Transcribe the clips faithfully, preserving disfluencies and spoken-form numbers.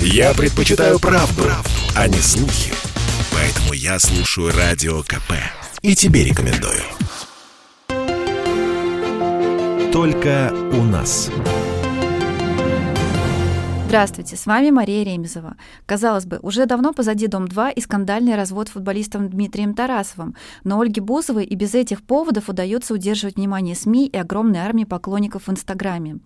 Я предпочитаю правду, правду, а не слухи. Поэтому я слушаю Радио КП. И тебе рекомендую. Только у нас. Здравствуйте, с вами Мария Ремезова. Казалось бы, уже давно позади Дом-два и скандальный развод футболистом Дмитрием Тарасовым, но Ольге Бузовой и без этих поводов удается удерживать внимание СМИ и огромной армии поклонников в Инстаграме.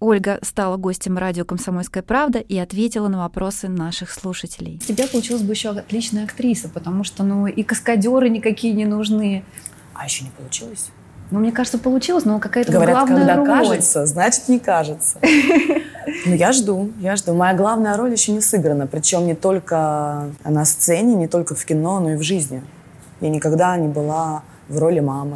Ольга стала гостем радио «Комсомольская правда» и ответила на вопросы наших слушателей. Из тебя получилась бы еще отличная актриса, потому что ну и каскадеры никакие не нужны. А еще не получилось. Ну, мне кажется, получилось, но какая-то главная роль. Говорят, когда кажется, значит, не кажется. Но я жду, я жду. Моя главная роль еще не сыграна, причем не только на сцене, не только в кино, но и в жизни. Я никогда не была в роли мамы.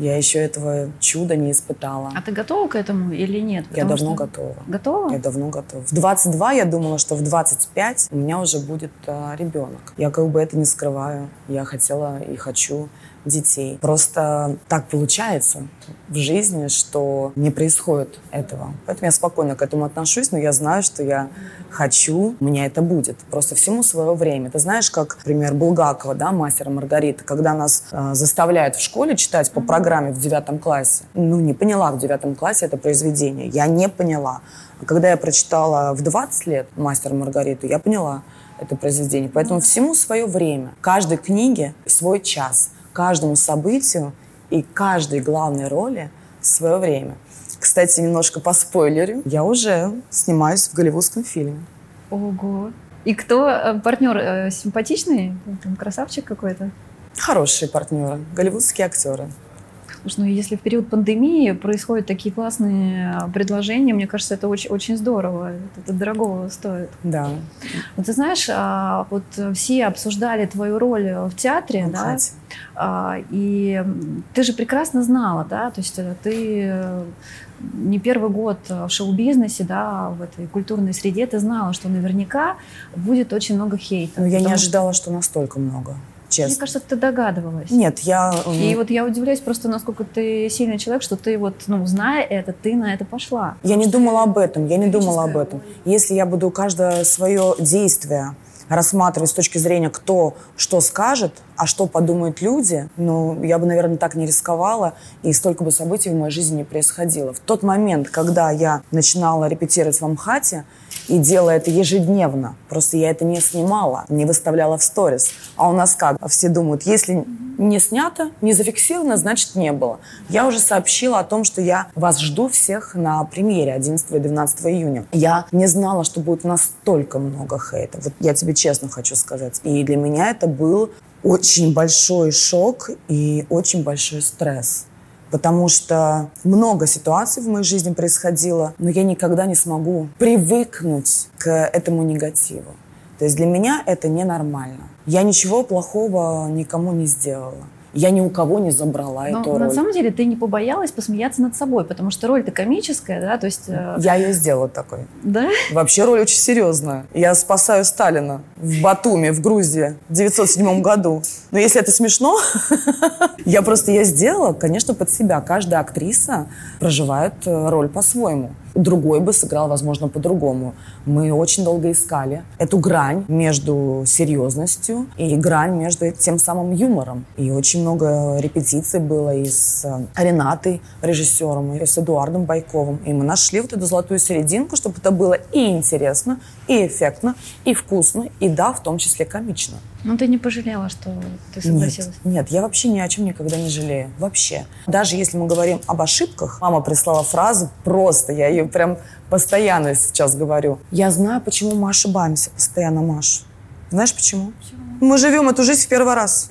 Я еще этого чуда не испытала. А ты готова к этому или нет? Потому я давно что... готова. Готова? Я давно готова. В двадцать два я думала, что в двадцать пять у меня уже будет а, ребенок. Я как бы это не скрываю. Я хотела и хочу детей. Просто так получается в жизни, что не происходит этого. Поэтому я спокойно к этому отношусь, но я знаю, что я хочу, у меня это будет. Просто всему свое время. Ты знаешь, как, например, Булгакова, да, «Мастер и Маргарита», когда нас э, заставляют в школе читать по программе в девятом классе. Ну, не поняла в девятом классе это произведение. Я не поняла. А когда я прочитала в двадцать лет «Мастер и Маргариту», я поняла это произведение. Поэтому всему свое время. Каждой книге свой час. Каждому событию и каждой главной роли в свое время. Кстати, немножко поспойлерю. Я уже снимаюсь в голливудском фильме. Ого! И кто партнер? Симпатичный? Там красавчик какой-то? Хорошие партнеры. Голливудские актеры. Слушай, ну если в период пандемии происходят такие классные предложения, мне кажется, это очень, очень здорово. Это дорого стоит. Да. Вот ты знаешь, вот все обсуждали твою роль в театре, да? И ты же прекрасно знала, да, то есть ты не первый год в шоу-бизнесе, да, в этой культурной среде, ты знала, что наверняка будет очень много хейта. Но я не ожидала, что настолько много. Честно. Мне кажется, ты догадывалась. Нет, я... И вот я удивляюсь просто, насколько ты сильный человек, что ты вот, ну, зная это, ты на это пошла. Я не думала об этом, я не думала об этом. Если я буду каждое свое действие рассматривать с точки зрения, кто что скажет, а что подумают люди, ну, я бы, наверное, так не рисковала, и столько бы событий в моей жизни не происходило. В тот момент, когда я начинала репетировать в МХАТе, и делала это ежедневно, просто я это не снимала, не выставляла в сторис. А у нас как? Все думают, если не снято, не зафиксировано, значит, не было. Я уже сообщила о том, что я вас жду всех на премьере одиннадцатого и двенадцатого июня. Я не знала, что будет настолько много хейта. Вот я тебе честно хочу сказать. И для меня это был очень большой шок и очень большой стресс. Потому что много ситуаций в моей жизни происходило, но я никогда не смогу привыкнуть к этому негативу. То есть для меня это ненормально. Я ничего плохого никому не сделала. Я ни у кого не забрала но эту роль. Но на самом деле ты не побоялась посмеяться над собой, потому что роль-то комическая, да? То есть, э... Я ее сделала такой. Да? Вообще роль очень серьезная. Я спасаю Сталина в Батуми, в Грузии в девятьсот седьмом году. Но если это смешно, я просто ее сделала, конечно, под себя. Каждая актриса проживает роль по-своему. Другой бы сыграл, возможно, по-другому. Мы очень долго искали эту грань между серьезностью и грань между тем самым юмором. И очень много репетиций было и с Ринатой, режиссером, и с Эдуардом Байковым. И мы нашли вот эту золотую серединку, чтобы это было и интересно, и эффектно, и вкусно, и да, в том числе комично. Ну, ты не пожалела, что ты согласилась? Нет, нет, я вообще ни о чем никогда не жалею. Вообще. Даже если мы говорим об ошибках, мама прислала фразу просто, я ее прям постоянно сейчас говорю. Я знаю, почему мы ошибаемся постоянно, Маш. Знаешь, почему? Почему? Мы живем эту жизнь в первый раз.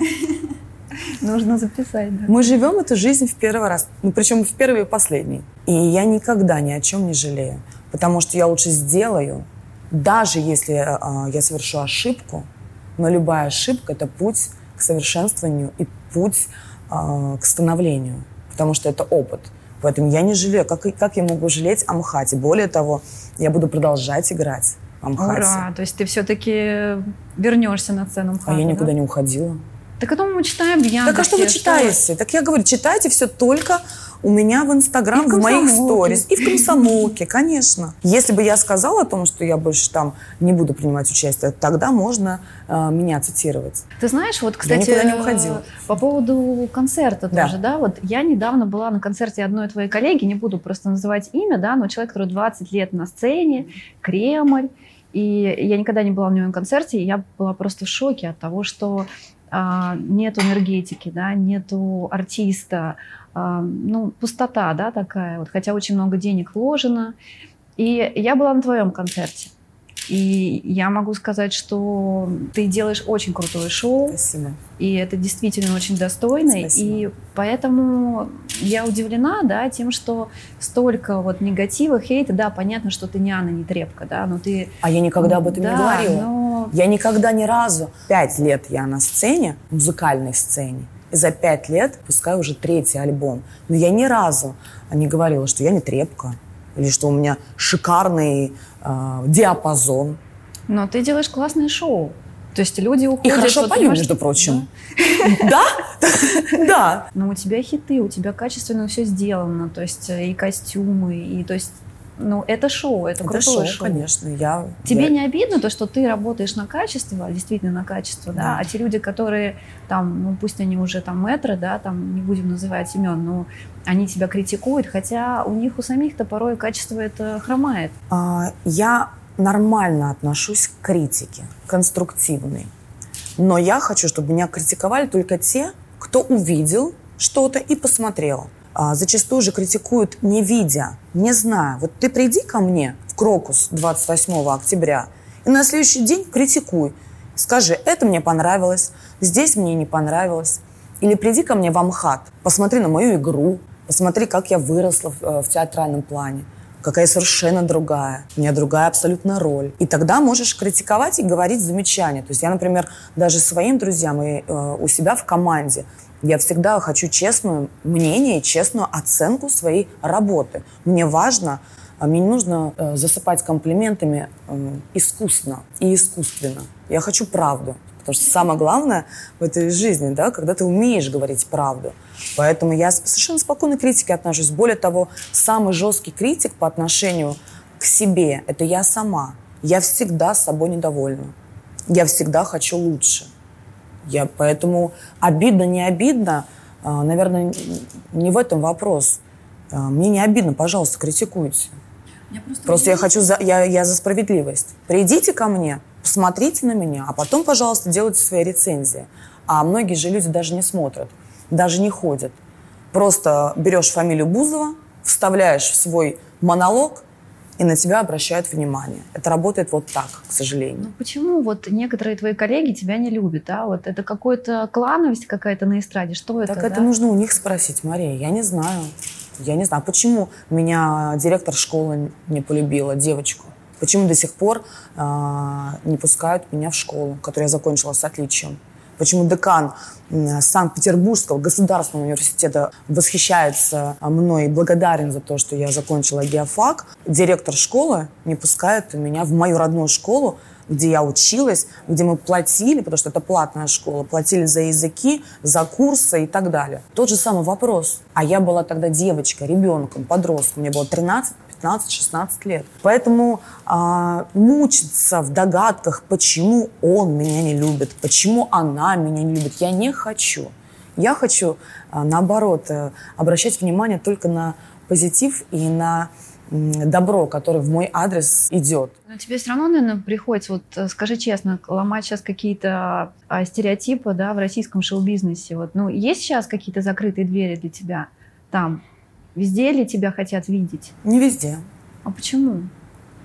Нужно записать, да. Мы живем эту жизнь в первый раз. Ну, причем в первый и последний. И я никогда ни о чем не жалею. Потому что я лучше сделаю, даже если э, я совершу ошибку, но любая ошибка – это путь к совершенствованию и путь э, к становлению, потому что это опыт. Поэтому я не жалею. Как, как я могу жалеть о МХАТе? Более того, я буду продолжать играть в МХАТе. Ура! То есть ты все-таки вернешься на сцену МХАТа? А я никуда да? не уходила. Так о том мы читаем в Яндексе. Так а что вы читаете? Что? Так я говорю, читайте все только у меня в Инстаграм, в, в моих сторис. И в Комсомолке, конечно. Если бы я сказала о том, что я больше там не буду принимать участие, тогда можно э, меня цитировать. Ты знаешь, вот, кстати, я никуда не уходила. По поводу концерта тоже, да, да? Вот я недавно была на концерте одной твоей коллеги, не буду просто называть имя, да, но человек, который двадцать лет на сцене, Кремль. И я никогда не была на его концерте, и я была просто в шоке от того, что а, нету энергетики, да, нету артиста, а, ну, пустота, да, такая вот, хотя очень много денег вложено. И я была на твоем концерте. И я могу сказать, что ты делаешь очень крутое шоу. Спасибо. И это действительно очень достойно. Спасибо. И поэтому я удивлена, да, тем, что столько вот негатива, хейта. Да, понятно, что ты не Анна, не Трепка, да, но ты... А я никогда об этом да, не говорила. Но... Я никогда ни разу. Пять лет я на сцене, музыкальной сцене. И за пять лет, пускай уже третий альбом, но я ни разу не говорила, что я не Трепка. Или что у меня шикарный э, диапазон. Но ты делаешь классное шоу. То есть люди уходят... И хорошо пою, между прочим. Да? Да. Но у тебя хиты, у тебя качественно все сделано. То есть и костюмы, и... то есть, ну, это шоу, это крутое шоу. Конечно, я... Тебе не обидно то, что ты работаешь на качество, действительно на качество, да? А те люди, которые там, ну, пусть они уже там мэтры, да, там, не будем называть имен, но... Они тебя критикуют, хотя у них у самих-то порой качество это хромает. Я нормально отношусь к критике, конструктивной. Но я хочу, чтобы меня критиковали только те, кто увидел что-то и посмотрел. Зачастую же критикуют не видя, не зная. Вот ты приди ко мне в Крокус двадцать восьмого октября и на следующий день критикуй. Скажи, это мне понравилось, здесь мне не понравилось. Или приди ко мне в МХАТ, посмотри на мою игру, посмотри, как я выросла в, в театральном плане, какая совершенно другая, у меня другая абсолютно роль. И тогда можешь критиковать и говорить замечания. То есть я, например, даже своим друзьям и э, у себя в команде, я всегда хочу честное мнение и честную оценку своей работы. Мне важно, мне не нужно э, засыпать комплиментами э, искусно и искусственно. Я хочу правду. Потому что самое главное в этой жизни, да, когда ты умеешь говорить правду. Поэтому я совершенно спокойно к критике отношусь. Более того, самый жесткий критик по отношению к себе – это я сама. Я всегда собой недовольна. Я всегда хочу лучше. Я, поэтому обидно, не обидно, наверное, не в этом вопрос. Мне не обидно, пожалуйста, критикуйте. Я просто просто я хочу за, я, я за справедливость. Придите ко мне, посмотрите на меня, а потом, пожалуйста, делайте свои рецензии. А многие же люди даже не смотрят, даже не ходят. Просто берешь фамилию Бузова, вставляешь в свой монолог, и на тебя обращают внимание. Это работает вот так, к сожалению. Ну, почему вот некоторые твои коллеги тебя не любят? А? Вот это какая-то клановость какая-то на эстраде? Что это? Так это да? Нужно у них спросить, Мария, я не знаю. Я не знаю, почему меня директор школы не полюбила, девочку. Почему до сих пор э, не пускают меня в школу, которую я закончила с отличием. Почему декан э, Санкт-Петербургского государственного университета восхищается мной и благодарен за то, что я закончила геофак. Директор школы не пускает меня в мою родную школу, где я училась, где мы платили, потому что это платная школа, платили за языки, за курсы и так далее. Тот же самый вопрос. А я была тогда девочкой, ребенком, подростком. Мне было тринадцать, пятнадцать, шестнадцать лет. Поэтому а, мучиться в догадках, почему он меня не любит, почему она меня не любит, я не хочу. Я хочу, а, наоборот, обращать внимание только на позитив и на... добро, которое в мой адрес идет. Но тебе все равно, наверное, приходится, вот скажи честно, ломать сейчас какие-то а, стереотипы, да, в российском шоу-бизнесе. Вот, ну, есть сейчас какие-то закрытые двери для тебя там? Везде ли тебя хотят видеть? Не везде. А почему?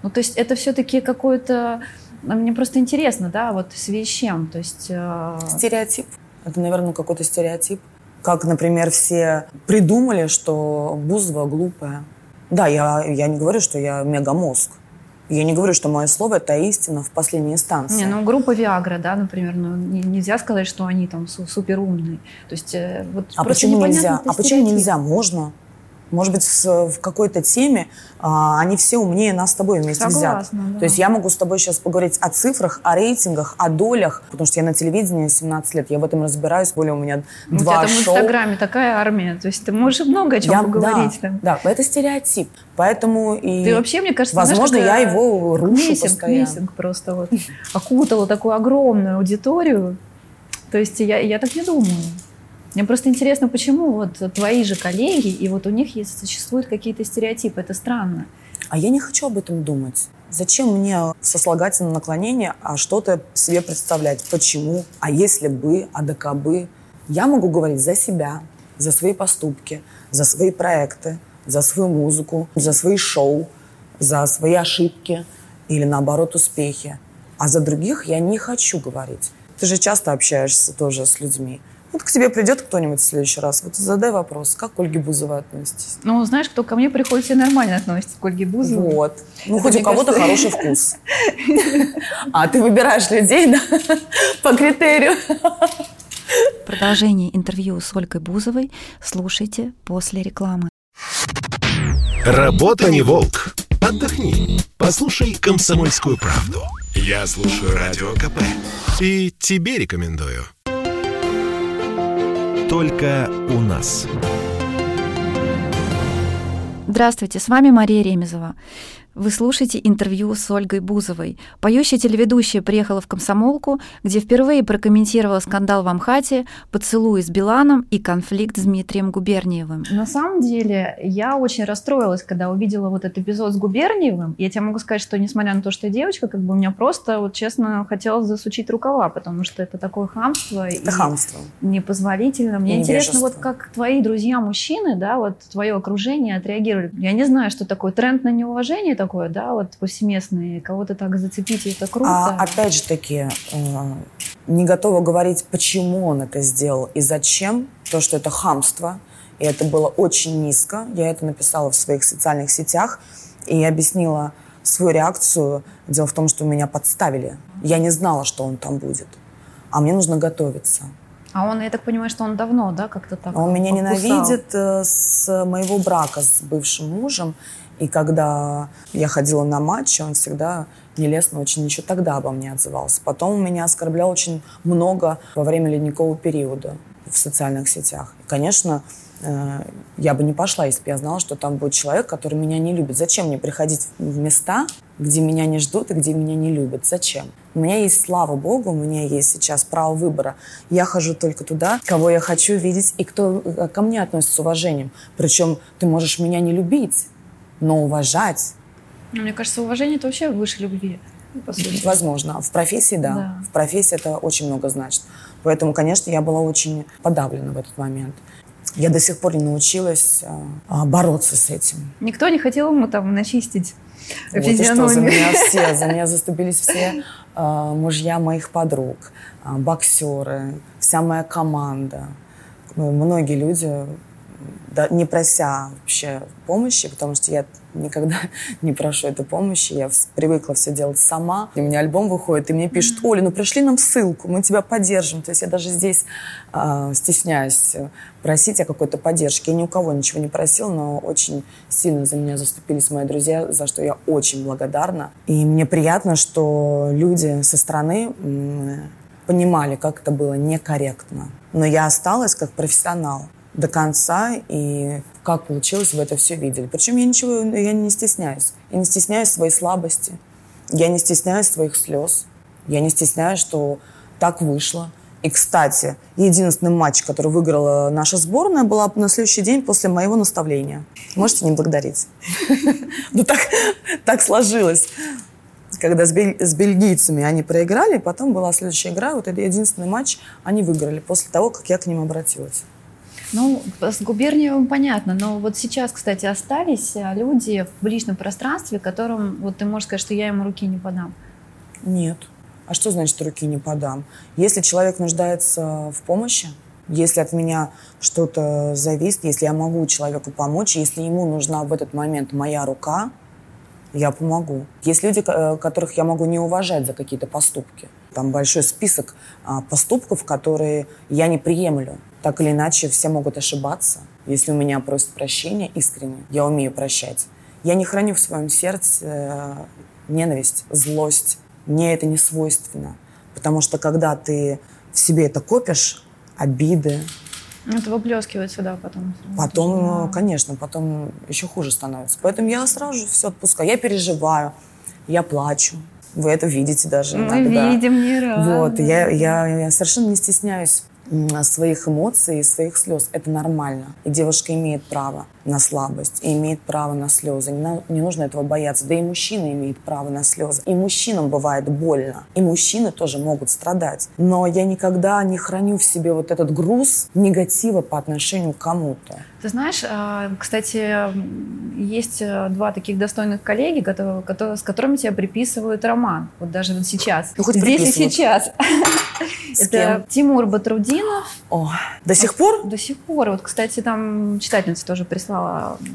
Ну, то есть это все-таки какое-то... Мне просто интересно, да, вот в связи с чем? То есть... Э... Стереотип. Это, наверное, какой-то стереотип. Как, например, все придумали, что Бузова глупая. Да, я, я не говорю, что я мегамозг. Я не говорю, что мое слово – это истина в последней инстанции. Не, ну группа Viagra, да, например, ну, нельзя сказать, что они там суперумные. То есть вот а почему нельзя? А почему нельзя? Можно. Может быть, в какой-то теме а, они все умнее нас с тобой вместе взятых. Да. То есть я могу с тобой сейчас поговорить о цифрах, о рейтингах, о долях, потому что я на телевидении семнадцать лет, я в этом разбираюсь, более у меня ну, два шоу. У тебя там в Инстаграме такая армия, то есть ты можешь много о чем я, поговорить. Да, там. Да, это стереотип. Поэтому и... Ты вообще, мне кажется, возможно, знаешь, я его рушу миссинг, постоянно. Миссинг просто вот окутала такую огромную аудиторию. То есть я, я так не думаю. Мне просто интересно, почему вот твои же коллеги, и вот у них есть, существуют какие-то стереотипы. Это странно. А я не хочу об этом думать. Зачем мне сослагательное наклонение, а что-то себе представлять? Почему? А если бы? А докабы? Я могу говорить за себя, за свои поступки, за свои проекты, за свою музыку, за свои шоу, за свои ошибки или, наоборот, успехи. А за других я не хочу говорить. Ты же часто общаешься тоже с людьми. Вот к тебе придет кто-нибудь в следующий раз, вот задай вопрос, как к Ольге Бузовой относитесь? Ну, знаешь, кто ко мне приходит, все нормально относится к Ольге Бузовой. Вот. Ну, это хоть у кого-то кажется... хороший вкус. А ты выбираешь людей, да, по критерию. Продолжение интервью с Ольгой Бузовой слушайте после рекламы. Работа не волк. Отдохни. Послушай «Комсомольскую правду». Я слушаю Радио КП. И тебе рекомендую. Только у нас. Здравствуйте, с вами Мария Ремезова. Вы слушаете интервью с Ольгой Бузовой. Поющая телеведущая приехала в Комсомолку, где впервые прокомментировала скандал в МХАТе, поцелуи с Биланом и конфликт с Дмитрием Губерниевым. На самом деле, я очень расстроилась, когда увидела вот этот эпизод с Губерниевым. Я тебе могу сказать, что несмотря на то, что я девочка, как бы у меня просто, вот честно, хотелось засучить рукава, потому что это такое хамство. Это и хамство. Непозволительно. Мне интересно, вот как твои друзья-мужчины, да, вот твое окружение отреагировали. Я не знаю, что такое тренд на неуважение, такое, да, вот повсеместное, кого-то так зацепить, и это круто. А, опять же таки, э, не готова говорить, почему он это сделал и зачем, то, что это хамство, и это было очень низко. Я это написала в своих социальных сетях и объяснила свою реакцию. Дело в том, что меня подставили. Я не знала, что он там будет, а мне нужно готовиться. А он, я так понимаю, что он давно, да, как-то так он покусал. Меня ненавидит э, с моего брака с бывшим мужем. И когда я ходила на матчи, он всегда нелестно очень еще тогда обо мне отзывался. Потом меня оскорблял очень много во время ледникового периода в социальных сетях. И, конечно, я бы не пошла, если бы я знала, что там будет человек, который меня не любит. Зачем мне приходить в места, где меня не ждут и где меня не любят? Зачем? У меня есть, слава богу, у меня есть сейчас право выбора. Я хожу только туда, кого я хочу видеть и кто ко мне относится с уважением. Причем ты можешь меня не любить, но уважать. Мне кажется, уважение – это вообще выше любви. Возможно. В профессии, да. да. В профессии это очень много значит. Поэтому, конечно, я была очень подавлена в этот момент. Я до сих пор не научилась бороться с этим. Никто не хотел ему там начистить физиономию. Вот и что, за меня все, за меня заступились все мужья моих подруг, боксеры, вся моя команда. Многие люди... Да, не прося вообще помощи, потому что я никогда не прошу этой помощи. Я привыкла все делать сама. И у меня альбом выходит, и мне пишут: Оля, ну пришли нам ссылку, мы тебя поддержим. То есть я даже здесь э, стесняюсь просить о какой-то поддержке. Я ни у кого ничего не просила, но очень сильно за меня заступились мои друзья, за что я очень благодарна. И мне приятно, что люди со стороны э, понимали, как это было некорректно. Но я осталась как профессионал до конца, и как получилось, вы это все видели. Причем я ничего, я не стесняюсь. Я не стесняюсь своей слабости, я не стесняюсь своих слез, я не стесняюсь, что так вышло. И, кстати, единственный матч, который выиграла наша сборная, была на следующий день после моего наставления. Можете не благодарить. Ну так сложилось. Когда с бельгийцами они проиграли, потом была следующая игра, вот это единственный матч они выиграли после того, как я к ним обратилась. Ну, с Губерниевым понятно, но вот сейчас, кстати, остались люди в личном пространстве, которым, вот ты можешь сказать, что я ему руки не подам. Нет. А что значит руки не подам? Если человек нуждается в помощи, если от меня что-то зависит, если я могу человеку помочь, если ему нужна в этот момент моя рука, я помогу. Есть люди, которых я могу не уважать за какие-то поступки. Там большой список поступков, которые я не приемлю. Так или иначе, все могут ошибаться. Если у меня просят прощения искренне, я умею прощать. Я не храню в своем сердце ненависть, злость. Мне это не свойственно. Потому что когда ты в себе это копишь, обиды... Это выплескивается, да, потом. Потом, да. Конечно, потом еще хуже становится. Поэтому я сразу же все отпускаю. Я переживаю, я плачу. Вы это видите даже иногда. Мы видим, не рада. Вот, я, я, я совершенно не стесняюсь своих эмоций и своих слез. Это нормально. И девушка имеет право на слабость, и имеет право на слезы. Не, на, не нужно этого бояться. Да и мужчина имеет право на слезы. И мужчинам бывает больно. И мужчины тоже могут страдать. Но я никогда не храню в себе вот этот груз негатива по отношению к кому-то. Ты знаешь, кстати, есть два таких достойных коллеги, которые, которые, с которыми тебя приписывают роман. Вот даже вот сейчас. Ну, хоть здесь и сейчас. Это Тимур Батрудинов. О, до сих пор? До сих пор. Вот, кстати, там читательница тоже прислала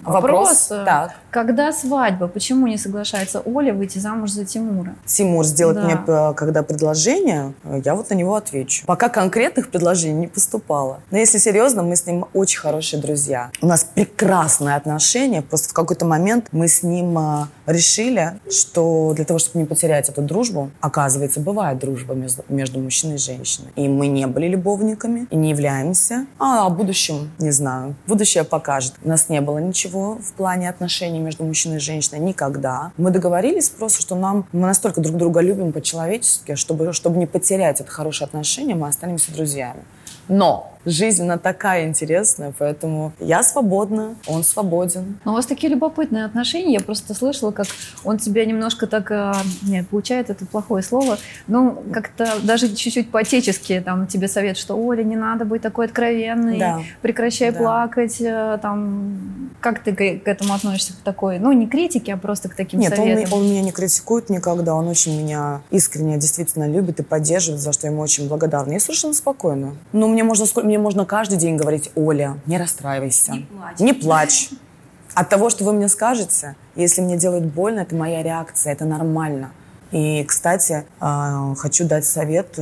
вопрос. вопрос. Когда свадьба? Почему не соглашается Оля выйти замуж за Тимура? Тимур сделает да. мне, когда предложение, я вот на него отвечу. Пока конкретных предложений не поступало. Но если серьезно, мы с ним очень хорошие друзья. У нас прекрасные отношения. Просто в какой-то момент мы с ним решили, что для того, чтобы не потерять эту дружбу, оказывается, бывает дружба между, между мужчиной и женщиной. И мы не были любовниками, и не являемся. А о будущем не знаю. Будущее покажет. У нас не было ничего в плане отношений между мужчиной и женщиной никогда. Мы договорились просто, что нам мы настолько друг друга любим по-человечески, чтобы, чтобы не потерять это хорошее отношение, мы останемся друзьями. Но жизнь, она такая интересная, поэтому я свободна, он свободен. Но у вас такие любопытные отношения. Я просто слышала, как он тебя немножко так... Нет, получает это плохое слово. Ну, как-то даже чуть-чуть по-отечески там, тебе совет, что Оля, не надо быть такой откровенной, да. прекращай да. плакать. Там. Как ты к этому относишься? К такой, ну, не критике, а просто к таким Нет, советам. Нет, он, он меня не критикует никогда. Он очень меня искренне действительно любит и поддерживает, за что я ему очень благодарна. Я совершенно спокойна. Но мне можно... Мне можно каждый день говорить: Оля, не расстраивайся, не плачь. не плачь. От того, что вы мне скажете, если мне делают больно, это моя реакция, это нормально. И, кстати, хочу дать совет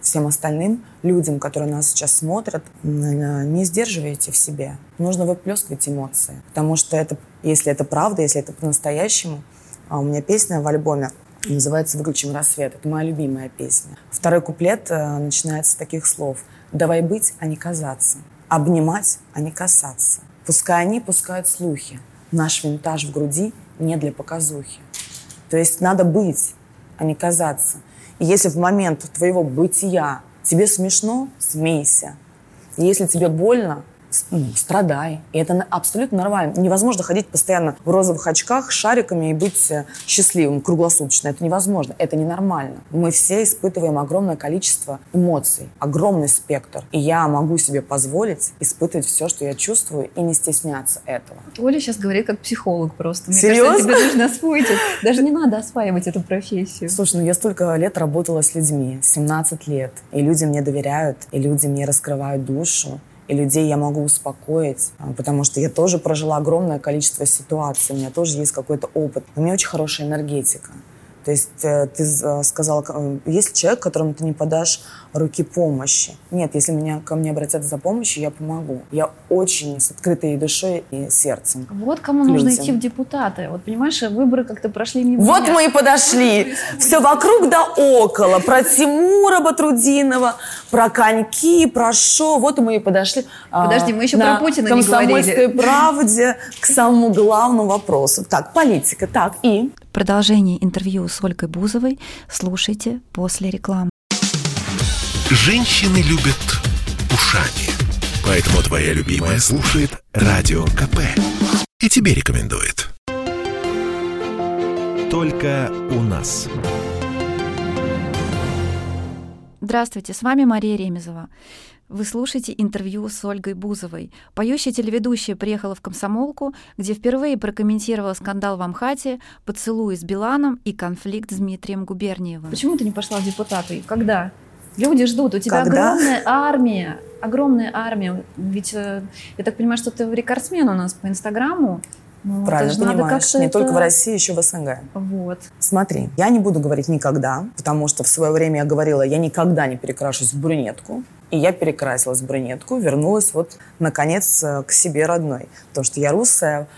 всем остальным людям, которые нас сейчас смотрят. Не сдерживайте в себе. Нужно выплескивать эмоции. Потому что это, если это правда, если это по-настоящему... У меня песня в альбоме называется «Выключим рассвет». Это моя любимая песня. Второй куплет начинается с таких слов: «Давай быть, а не казаться. Обнимать, а не касаться. Пускай они пускают слухи. Наш винтаж в груди не для показухи». То есть надо быть, а не казаться. И если в момент твоего бытия тебе смешно, смейся. И если тебе больно, ну, страдай. И это абсолютно нормально. Невозможно ходить постоянно в розовых очках, шариками и быть счастливым круглосуточно. Это невозможно. Это ненормально. Мы все испытываем огромное количество эмоций, огромный спектр. И я могу себе позволить испытывать все, что я чувствую, и не стесняться этого. Оля сейчас говорит как психолог просто. Мне Серьезно? Кажется, тебе нужно освоить. Даже не надо осваивать эту профессию. Слушай, ну я столько лет работала с людьми. семнадцать лет. И люди мне доверяют, и люди мне раскрывают душу. И людей я могу успокоить, потому что я тоже прожила огромное количество ситуаций, у меня тоже есть какой-то опыт. У меня очень хорошая энергетика. То есть ты сказала, есть человек, которому ты не подашь руки помощи. Нет, если меня, ко мне обратятся за помощью, я помогу. Я очень с открытой душой и сердцем. Вот кому нужно идти в депутаты. Вот понимаешь, выборы как-то прошли мимо меня. Вот мы и подошли. Все вокруг да около. Про Тимура Батрудинова, про коньки, про шо. Вот мы и подошли. Подожди, мы еще про Путина не говорили. «Комсомольской правде» к самому главному вопросу. Так, политика. Так, и... Продолжение интервью с Ольгой Бузовой слушайте после рекламы. Женщины любят ушами, поэтому твоя любимая слушает Радио КП и тебе рекомендует. Только у нас. Здравствуйте, с вами Мария Ремезова. Вы слушаете интервью с Ольгой Бузовой. Поющая телеведущая приехала в Комсомолку, где впервые прокомментировала скандал в МХАТе, поцелуи с Биланом и конфликт с Дмитрием Губерниевым. Почему ты не пошла в депутаты? Когда? Люди ждут. У тебя Когда? огромная армия. Огромная армия. Ведь я так понимаю, что ты рекордсмен у нас по Инстаграму. Ну, правильно понимаешь. Не только в России, еще в СНГ. Вот. Смотри, я не буду говорить никогда, потому что в свое время я говорила, я никогда не перекрашусь в брюнетку. И я перекрасилась в брюнетку, вернулась вот, наконец, к себе родной. Потому что я русская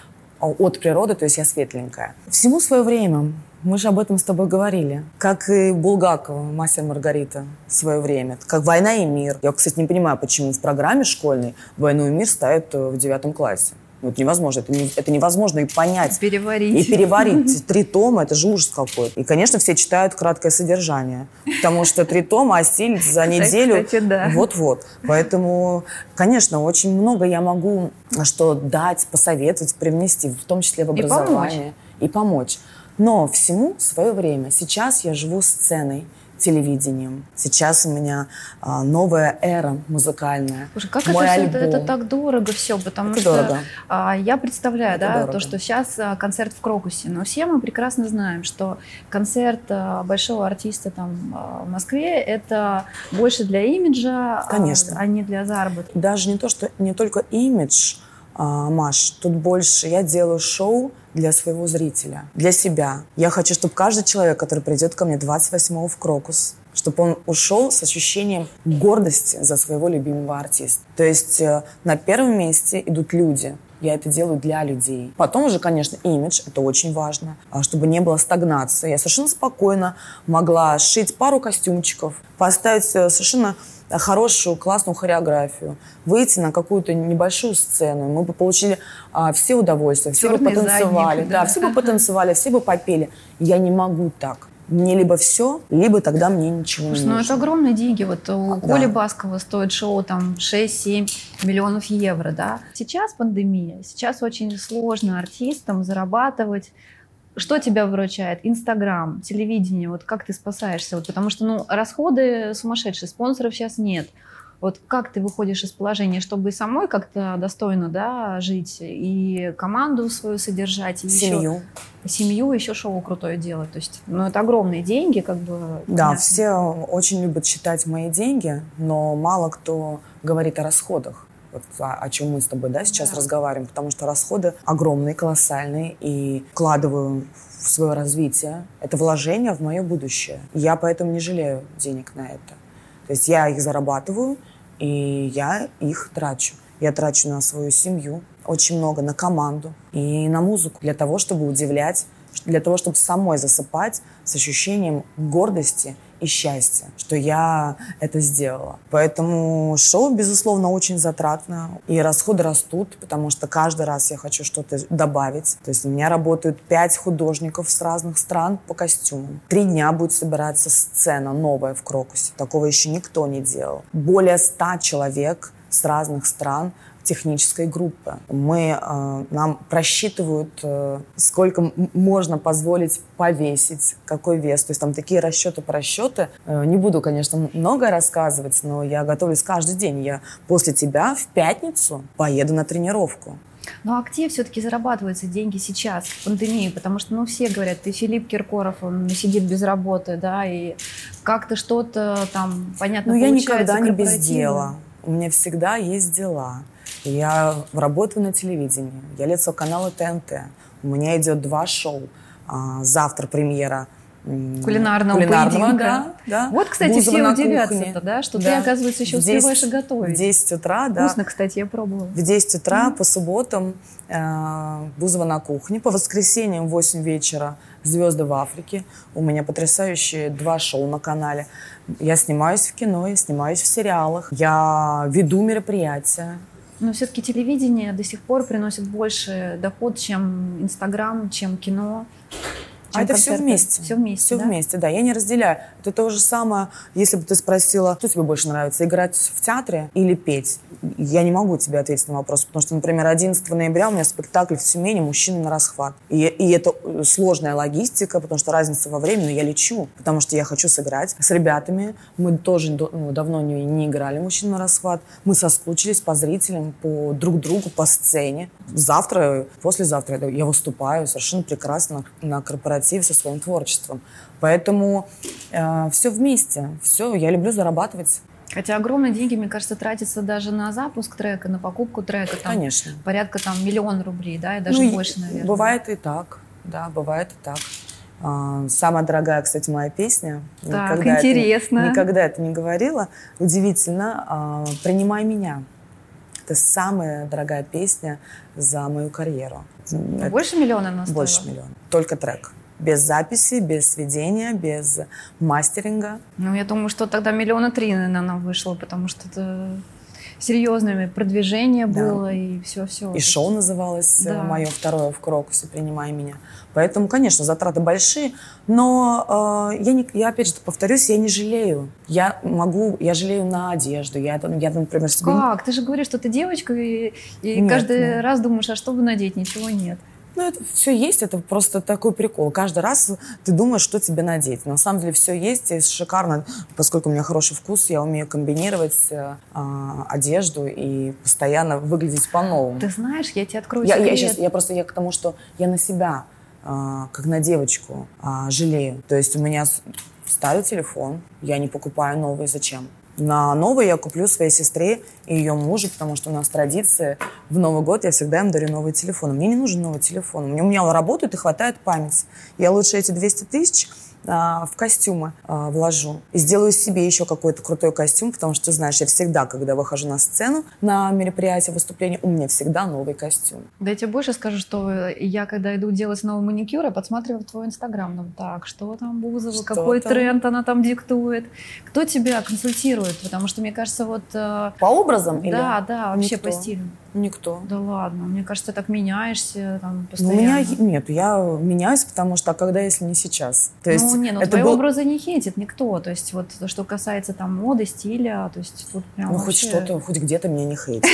от природы, то есть я светленькая. Всему свое время. Мы же об этом с тобой говорили. Как и Булгакова, «Мастер и Маргарита» в свое время. Как «Война и мир». Я, кстати, не понимаю, почему в программе школьной «Войну и мир» ставят в девятом классе. Это невозможно. Это, не, это невозможно и понять. Переварить. И переварить. Три тома – это же ужас какой-то. И, конечно, все читают краткое содержание. Потому что три тома осилить за неделю. Так, кстати, да. Вот-вот. Поэтому, конечно, очень много я могу что дать, посоветовать, привнести, в том числе в образование. И помочь. И помочь. Но всему свое время. Сейчас я живу сценой, телевидением. Сейчас у меня а, новая эра музыкальная. Слушай, как Мой это, альбом. Это, это так дорого все, потому это что а, я представляю, это да, дорого. То, что сейчас а, концерт в Крокусе, но все мы прекрасно знаем, что концерт а, большого артиста там а, в Москве это больше для имиджа, Конечно. А, а не для заработка. Даже не то, что не только имидж, а, Маш, тут больше я делаю шоу для своего зрителя, для себя. Я хочу, чтобы каждый человек, который придет ко мне двадцать восьмого в Крокус, чтобы он ушел с ощущением гордости за своего любимого артиста. То есть на первом месте идут люди. Я это делаю для людей. Потом уже, конечно, имидж. Это очень важно, чтобы не было стагнации. Я совершенно спокойно могла шить пару костюмчиков, поставить совершенно хорошую, классную хореографию, выйти на какую-то небольшую сцену. Мы бы получили а, все удовольствия, все бы потанцевали, задники, да. Да, все бы потанцевали, все бы попели. Я не могу так. Мне либо все, либо тогда мне ничего Слушай, не нужно. Ну это огромные деньги. Вот у да. Коли Баскова стоит шоу там шесть-семь миллионов евро, да. Сейчас пандемия, сейчас очень сложно артистам зарабатывать. Что тебя выручает? Инстаграм, телевидение, вот как ты спасаешься? Вот потому что, ну, расходы сумасшедшие, спонсоров сейчас нет. Вот как ты выходишь из положения, чтобы и самой как-то достойно, да, жить, и команду свою содержать, и семью. Еще, семью, еще шоу крутое делать. То есть, ну, это огромные деньги, как бы. Да, понятно. Все очень любят считать мои деньги, но мало кто говорит о расходах. Вот о, о чем мы с тобой да, сейчас да. разговариваем, потому что расходы огромные, колоссальные, и вкладываю в свое развитие. Это вложение в мое будущее. Я поэтому не жалею денег на это. То есть я их зарабатываю, и я их трачу. Я трачу на свою семью очень много, на команду и на музыку для того, чтобы удивлять, для того, чтобы самой засыпать с ощущением гордости и счастья, что я это сделала. Поэтому шоу, безусловно, очень затратно. И расходы растут, потому что каждый раз я хочу что-то добавить. То есть у меня работают пять художников с разных стран по костюмам. Три дня будет собираться сцена новая в Крокусе. Такого еще никто не делал. Более ста человек с разных стран технической группы. Мы, э, нам просчитывают, э, сколько можно позволить повесить, какой вес. То есть там такие расчеты-просчеты. Э, не буду, конечно, много рассказывать, но я готовлюсь каждый день. Я после тебя в пятницу поеду на тренировку. Ну а где все-таки зарабатываются деньги сейчас, в пандемии? Потому что, ну, все говорят, ты Филипп Киркоров, он сидит без работы, да, и как-то что-то там, понятно, ну, получается. Ну я никогда не без дела. У меня всегда есть дела. Я работаю на телевидении, я лицо канала тэ эн тэ. У меня идет два шоу. Завтра премьера кулинарного, кулинарного поединка. Да, да. Вот, кстати, Бузова все удивятся, да, что да. ты, оказывается, еще успеваешь и готовить. В десять утра, да. Вкусно, кстати, я пробовала. В десять утра mm-hmm. по субботам э, Бузова на кухне. По воскресеньям в восемь вечера «Звёзды в Африке». У меня потрясающие два шоу на канале. Я снимаюсь в кино, я снимаюсь в сериалах. Я веду мероприятия. Но все-таки телевидение до сих пор приносит больше доход, чем Инстаграм, чем кино. Чем а это концерты. Все вместе. Все вместе, Все да? вместе, да. Я не разделяю. Это то же самое, если бы ты спросила, что тебе больше нравится, играть в театре или петь? Я не могу тебе ответить на вопрос, потому что, например, одиннадцатого ноября у меня спектакль в Тюмени «Мужчина на расхват». И, и это сложная логистика, потому что разница во времени, но я лечу, потому что я хочу сыграть с ребятами. Мы тоже ну, давно не, не играли «Мужчина на расхват». Мы соскучились по зрителям, по друг другу, по сцене. Завтра, послезавтра я выступаю совершенно прекрасно на, на корпоративе со своим творчеством. Поэтому э, все вместе. Все, я люблю зарабатывать. Хотя огромные деньги, мне кажется, тратятся даже на запуск трека, на покупку трека. Там Конечно. Порядка там миллион рублей, да, и даже ну, больше, наверное. Бывает и так, да, бывает и так. Самая дорогая, кстати, моя песня. Так, никогда интересно. Это, никогда это не говорила. Удивительно. «Принимай меня». Это самая дорогая песня за мою карьеру. Это больше миллиона она стоила? Больше миллиона. Только трек. Без записи, без сведения, без мастеринга. Ну, я думаю, что тогда миллиона три, наверное, она вышла, потому что это серьезное продвижение было, да. и все-все. И шоу называлось да. «Мое второе в Крокусе, принимай меня». Поэтому, конечно, затраты большие, но э, я, не, я, опять же повторюсь, я не жалею. Я могу, я жалею на одежду. Я, я например, себе... Как? Ты же говоришь, что ты девочка, и, и нет, каждый нет. раз думаешь, а что бы надеть, ничего нет. Ну, это все есть, это просто такой прикол. Каждый раз ты думаешь, что тебе надеть. На самом деле все есть, и шикарно. Поскольку у меня хороший вкус, я умею комбинировать э, одежду и постоянно выглядеть по-новому. Ты знаешь, я тебе открою секрет. Я, я, сейчас, я просто я к тому, что я на себя, э, как на девочку, э, жалею. То есть у меня старый телефон, я не покупаю новый. Зачем? На новый я куплю своей сестре и ее мужу, потому что у нас традиция. В Новый год я всегда им дарю новые телефоны. Мне не нужен новый телефон. У меня он работает и хватает памяти. Я лучше эти двести тысяч а, в костюмы а, вложу. И сделаю себе еще какой-то крутой костюм, потому что, ты знаешь, я всегда, когда выхожу на сцену, на мероприятие, выступление, у меня всегда новый костюм. Да я тебе больше скажу, что я, когда иду делать новый маникюр, я подсматриваю твой Инстаграм. Ну, так, что там Бузова, что какой там? Тренд она там диктует. Кто тебя консультирует? Потому что, мне кажется, вот... По образам? Или? Да, да, вообще Никто. По стилю. Никто. Да ладно, мне кажется, ты так меняешься там постоянно. У меня нет, я меняюсь, потому что а когда, если не сейчас? То есть, ну, не, ну, твои был... образы не хейтит никто. То есть, вот, что касается там моды, стиля, то есть, тут прям Ну, вообще... хоть что-то, хоть где-то меня не хейтит.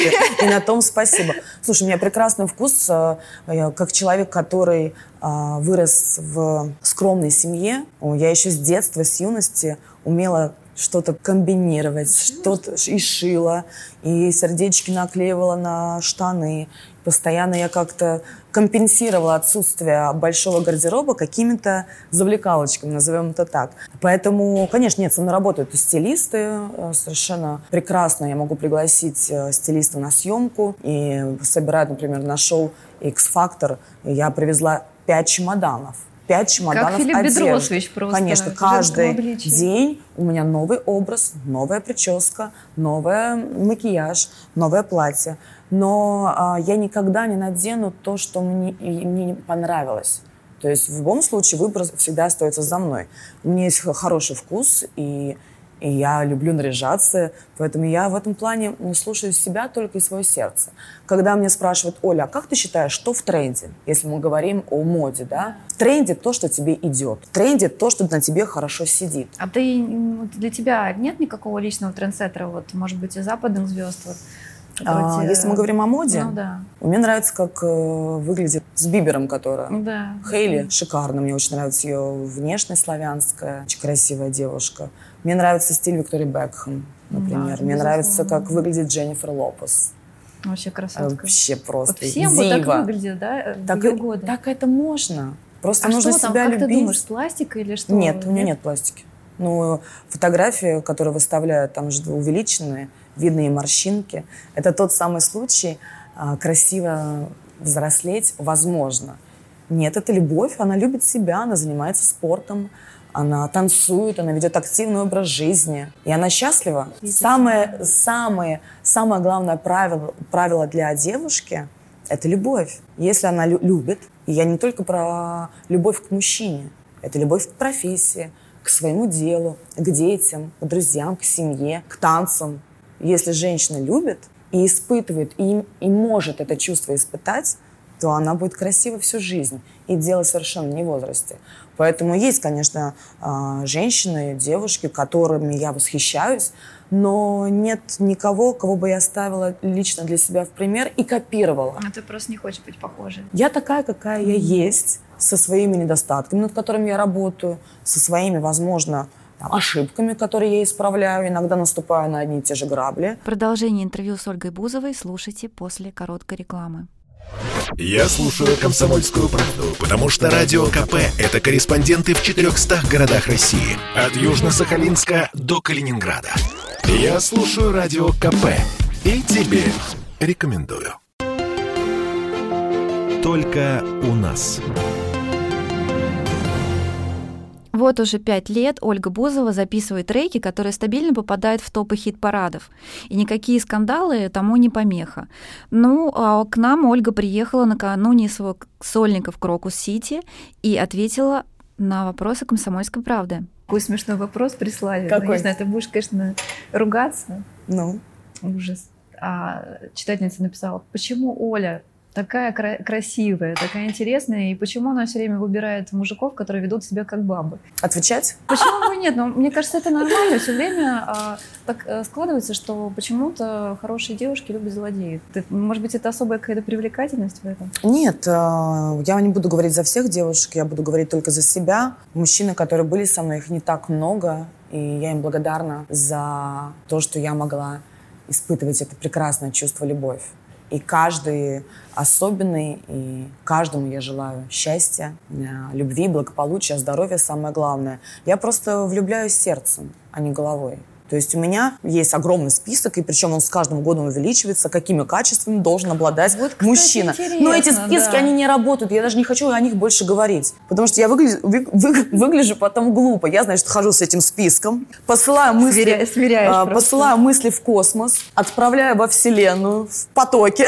И на том спасибо. Слушай, у меня прекрасный вкус, как человек, который вырос в скромной семье. Я еще с детства, с юности умела... что-то комбинировать, что-то и шила, и сердечки наклеивала на штаны. Постоянно я как-то компенсировала отсутствие большого гардероба какими-то завлекалочками, назовем это так. Поэтому, конечно, нет, со мной работают и стилисты совершенно прекрасно. Я могу пригласить стилиста на съемку и собирают, например, на шоу X Factor. Я привезла пять чемоданов. Пять чемоданов одежды. Как Филипп Бедросович просто. Конечно, каждый день у меня новый образ, новая прическа, новый макияж, новое платье. Но а, я никогда не надену то, что мне, мне не понравилось. То есть в любом случае выбор всегда остается за мной. У меня есть хороший вкус, и, и я люблю наряжаться. Поэтому я в этом плане слушаю себя только и свое сердце. Когда меня спрашивают, Оля, а как ты считаешь, что в тренде? Если мы говорим о моде, да? В тренде то, что тебе идет. В тренде то, что на тебе хорошо сидит. А ты, для тебя нет никакого личного трендсеттера, вот, может быть, и западных звезд? Вот, а, те... Если мы говорим о моде, ну, да. мне нравится, как э, выглядит с Бибером, которая. Да. Хейли да. шикарно, мне очень нравится ее внешность славянская. Очень красивая девушка. Мне нравится стиль Виктории Бекхэм. Например, да, мне нравится, как выглядит Дженнифер Лопес. Вообще красотка. Вообще просто вот всем дива. Вот так выглядит, да? Так, и, так это можно. Просто а нужно что, себя там, как любить. Как ты думаешь, с пластикой или что? Нет, у меня нет пластики. Ну, фотографии, которые выставляют, там же увеличенные, видны и морщинки. Это тот самый случай, красиво взрослеть возможно. Нет, это любовь, она любит себя, она занимается спортом. Она танцует, она ведет активный образ жизни. И она счастлива. Самое, самое, самое главное правило, правило для девушки – это любовь. Если она лю- любит, и я не только про любовь к мужчине, это любовь к профессии, к своему делу, к детям, к друзьям, к семье, к танцам. Если женщина любит и испытывает, и, и может это чувство испытать, то она будет красива всю жизнь. И дело совершенно не в возрасте. Поэтому есть, конечно, женщины, девушки, которыми я восхищаюсь, но нет никого, кого бы я ставила лично для себя в пример и копировала. А ты просто не хочешь быть похожей. Я такая, какая mm-hmm. я есть, со своими недостатками, над которыми я работаю, со своими, возможно, ошибками, которые я исправляю, иногда наступаю на одни и те же грабли. Продолжение интервью с Ольгой Бузовой слушайте после короткой рекламы. Я слушаю «Комсомольскую правду», потому что Радио КП – это корреспонденты в четырехстах городах России. От Южно-Сахалинска до Калининграда. Я слушаю радио КП и тебе рекомендую. Только у нас. Вот уже пять лет Ольга Бузова записывает треки, которые стабильно попадают в топы хит-парадов. И никакие скандалы тому не помеха. Ну, а к нам Ольга приехала накануне своего сольника в Крокус-Сити и ответила на вопросы «Комсомольской правды». Какой смешной вопрос прислали. Какой? Ну, не знаю, ты будешь, конечно, ругаться. Ну? Ужас. А читательница написала, почему Оля такая кра- красивая, такая интересная, и почему она все время выбирает мужиков, которые ведут себя как бабы? Отвечать? Почему бы нет? Ну, мне кажется, это нормально. Все время а, так а, складывается, что почему-то хорошие девушки любят злодеев. Ты, может быть, это особая какая-то привлекательность в этом? Нет, я не буду говорить за всех девушек, я буду говорить только за себя. Мужчины, которые были со мной, их не так много, и я им благодарна за то, что я могла испытывать это прекрасное чувство любовь. И каждый особенный, и каждому я желаю счастья, любви, благополучия, здоровья, самое главное. Я просто влюбляюсь сердцем, а не головой. То есть у меня есть огромный список, и причем он с каждым годом увеличивается, какими качествами должен обладать вот, кстати, мужчина. Но эти списки, да. Они не работают, я даже не хочу о них больше говорить. Потому что я выгляжу, вы, вы, выгляжу потом глупо. Я, значит, хожу с этим списком, посылаю мысли, Сверя, а, посылаю мысли в космос, отправляю во Вселенную, в потоке.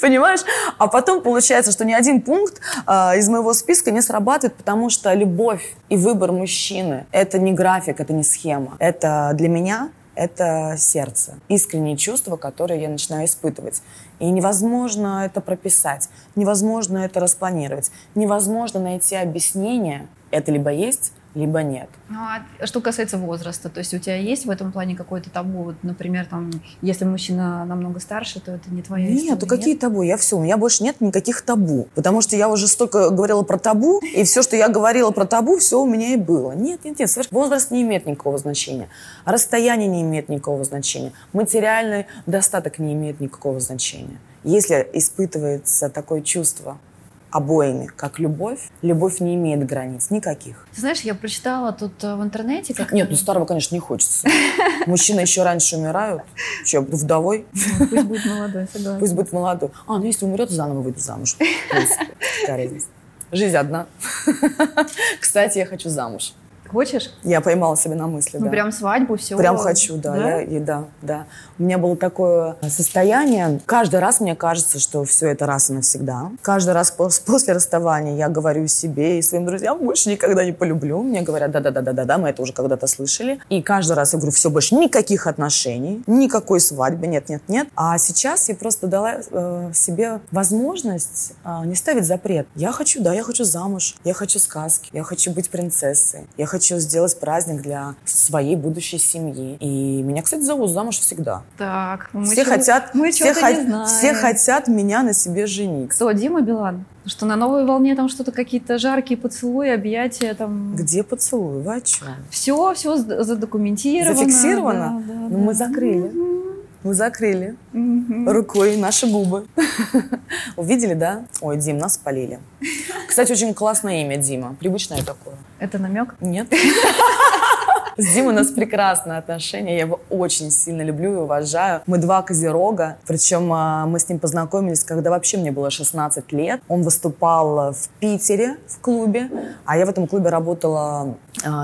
Понимаешь? А потом получается, что ни один пункт э, из моего списка не срабатывает, потому что любовь и выбор мужчины – это не график, это не схема. Это для меня, это сердце. Искренние чувства, которые я начинаю испытывать. И невозможно это прописать, невозможно это распланировать, невозможно найти объяснение. Это либо есть, либо нет. Ну, а что касается возраста, то есть у тебя есть в этом плане какое-то табу? Вот, например, там, если мужчина намного старше, то это не твоя история? Нет, ну какие нет? табу? Я все, у меня больше нет никаких табу. Потому что я уже столько говорила про табу, и все, что я говорила про табу, все у меня и было. Нет, нет, нет, совершенно. Возраст не имеет никакого значения. Расстояние не имеет никакого значения. Материальный достаток не имеет никакого значения. Если испытывается такое чувство обоими, как любовь. Любовь не имеет границ никаких. Ты знаешь, я прочитала тут в интернете... Как... Нет, ну старого, конечно, не хочется. Мужчины еще раньше умирают. Че, вдовой? Ну, пусть будет молодой, согласна. Пусть будет молодой. А, ну если умрет, заново выйду замуж. Жизнь одна. Кстати, я хочу замуж. Хочешь? Я поймала себя на мысли, ну, да. Прям свадьбу, все? Прям хочу, да. Да? Я, и, да, да. У меня было такое состояние. Каждый раз мне кажется, что все это раз и навсегда. Каждый раз после расставания я говорю себе и своим друзьям, больше никогда не полюблю. Мне говорят, да-да-да-да-да, мы это уже когда-то слышали. И каждый раз я говорю, все, больше никаких отношений, никакой свадьбы, нет-нет-нет. А сейчас я просто дала э, себе возможность э, не ставить запрет. Я хочу, да, я хочу замуж, я хочу сказки, я хочу быть принцессой, я хочу Хочу сделать праздник для своей будущей семьи. И меня, кстати, зовут замуж всегда. Так, мы все чего, хотят, мы все, хо- все хотят меня на себе женить. Кто, Дима Билан? Что на новой волне там что-то какие-то жаркие поцелуи, объятия там. Где поцелуи? Вы о чем? Все, все задокументировано. Зафиксировано? Да, да, ну, да. Мы закрыли. Mm-hmm. Мы закрыли mm-hmm. рукой наши губы. Увидели, да? Ой, Дим, нас спалили. Кстати, очень классное имя Дима. Привычное такое. Это намек? Нет. С Димой у нас прекрасные отношения. Я его очень сильно люблю и уважаю. Мы два козерога. Причем мы с ним познакомились, когда вообще мне было шестнадцать лет. Он выступал в Питере в клубе. А я в этом клубе работала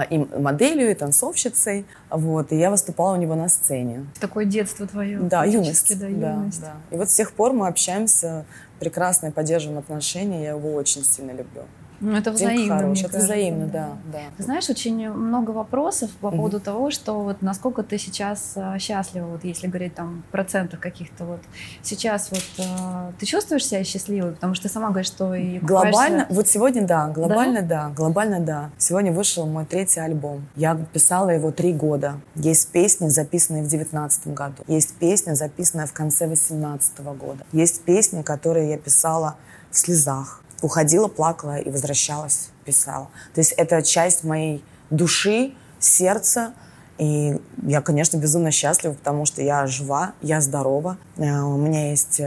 и моделью, и танцовщицей. Вот. И я выступала у него на сцене. Такое детство твое. Да, юность. Да, юность. Да, да. И вот с тех пор мы общаемся. Прекрасно поддерживаем отношения. Я его очень сильно люблю. Ну, это взаимно, хорош, это взаимно, да. Да. Ты знаешь, очень много вопросов по mm-hmm. поводу того, что вот насколько ты сейчас а, счастлива, вот если говорить там в процентах каких-то вот. Сейчас вот а, ты чувствуешь себя счастливой, потому что ты сама говоришь, что и глобально. Купаешься... Вот сегодня да, глобально да? да, глобально да. Сегодня вышел мой третий альбом. Я писала его три года. Есть песни, записанные в девятнадцатом году. Есть песня, записанная в конце восемнадцатого года. Есть песни, которые я писала в слезах. Уходила, плакала и возвращалась, писала. То есть это часть моей души, сердца. И я, конечно, безумно счастлива, потому что я жива, я здорова. У меня есть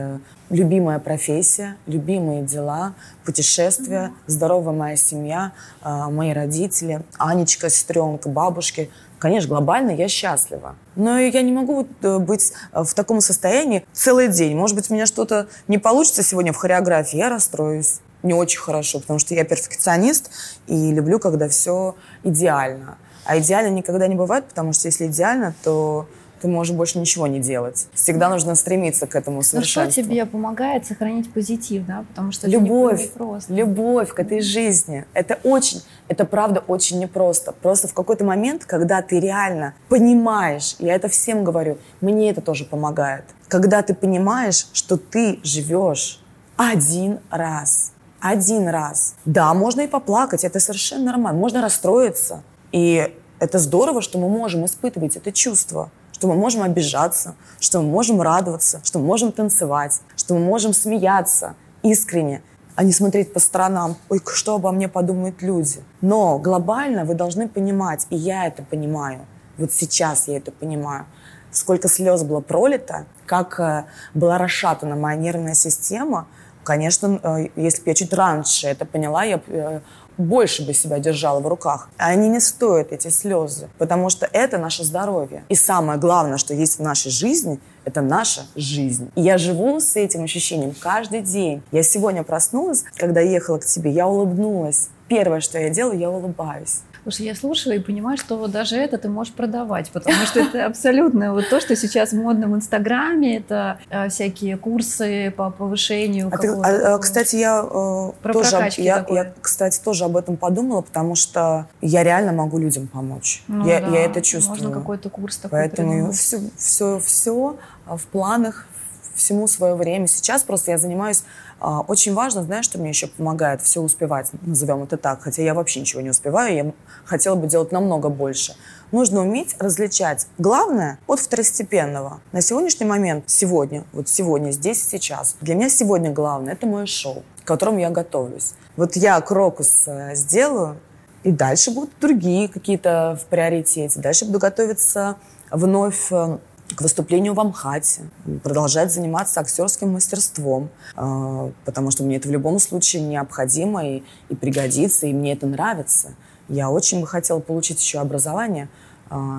любимая профессия, любимые дела, путешествия, здоровая моя семья, мои родители, Анечка, сестренка, бабушки. Конечно, глобально я счастлива. Но я не могу быть в таком состоянии целый день. Может быть, у меня что-то не получится сегодня в хореографии, я расстроюсь. Не очень хорошо, потому что я перфекционист и люблю, когда все идеально. А идеально никогда не бывает, потому что если идеально, то ты можешь больше ничего не делать. Всегда нужно стремиться к этому совершенству. Но что тебе помогает сохранить позитив, да? Потому что любовь, это непросто. Любовь к этой жизни. Это очень, это правда очень непросто. Просто в какой-то момент, когда ты реально понимаешь, я это всем говорю, мне это тоже помогает. Когда ты понимаешь, что ты живешь один раз. Один раз. Да, можно и поплакать, это совершенно нормально. Можно расстроиться. И это здорово, что мы можем испытывать это чувство, что мы можем обижаться, что мы можем радоваться, что мы можем танцевать, что мы можем смеяться искренне, а не смотреть по сторонам, ой, что обо мне подумают люди. Но глобально вы должны понимать, и я это понимаю, вот сейчас я это понимаю, сколько слез было пролито, как была расшатана моя нервная система. Конечно, если бы я чуть раньше это поняла, я больше бы себя держала в руках. Они не стоят, эти слезы, потому что это наше здоровье. И самое главное, что есть в нашей жизни, это наша жизнь. И я живу с этим ощущением каждый день. Я сегодня проснулась, когда ехала к тебе, я улыбнулась. Первое, что я делаю, я улыбаюсь. Слушай, я слушаю и понимаю, что даже это ты можешь продавать, потому что это абсолютно вот то, что сейчас модно в Инстаграме, это всякие курсы по повышению. А ты, а, кстати, я, э, тоже, я, я, кстати, тоже об этом подумала, потому что я реально могу людям помочь. Ну, я, да. я это чувствую. Можно какой-то курс такой поэтому придумать. Все, все, все в планах, всему свое время. Сейчас просто я занимаюсь... Очень важно, знаешь, что мне еще помогает все успевать, назовем это так, хотя я вообще ничего не успеваю, я хотела бы делать намного больше. Нужно уметь различать главное от второстепенного. На сегодняшний момент, сегодня, вот сегодня, здесь и сейчас, для меня сегодня главное – это мое шоу, к которому я готовлюсь. Вот я крокус сделаю, и дальше будут другие какие-то в приоритете, дальше буду готовиться вновь к выступлению в МХАТе, продолжать заниматься актерским мастерством, потому что мне это в любом случае необходимо и, и пригодится, и мне это нравится. Я очень бы хотела получить еще образование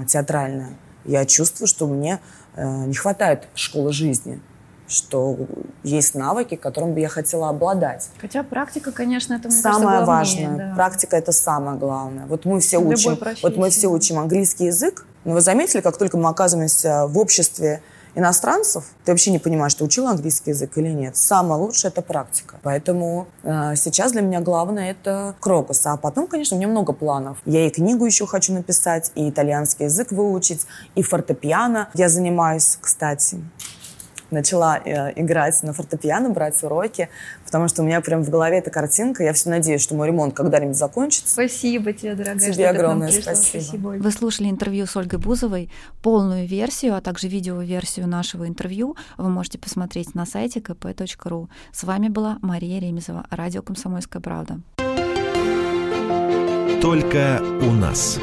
театральное. Я чувствую, что мне не хватает школы жизни, что есть навыки, которым бы я хотела обладать. Хотя практика, конечно, это, мне кажется, главнее. Самое важное. Да. Практика – это самое главное. Вот мы все учим, вот мы все учим английский язык, но вы заметили, как только мы оказываемся в обществе иностранцев, ты вообще не понимаешь, ты учила английский язык или нет. Самое лучшее – это практика. Поэтому э, сейчас для меня главное – это крокус. А потом, конечно, у меня много планов. Я и книгу еще хочу написать, и итальянский язык выучить, и фортепиано. Я занимаюсь, кстати... Начала э, играть на фортепиано, брать уроки, потому что у меня прям в голове эта картинка. Я все надеюсь, что мой ремонт когда-нибудь закончится. Спасибо тебе, дорогая. Тебе огромное спасибо. спасибо. Вы слушали интервью с Ольгой Бузовой. Полную версию, а также видеоверсию нашего интервью вы можете посмотреть на сайте ка пэ точка ру. С вами была Мария Ремезова, радио «Комсомольская правда». Только у нас.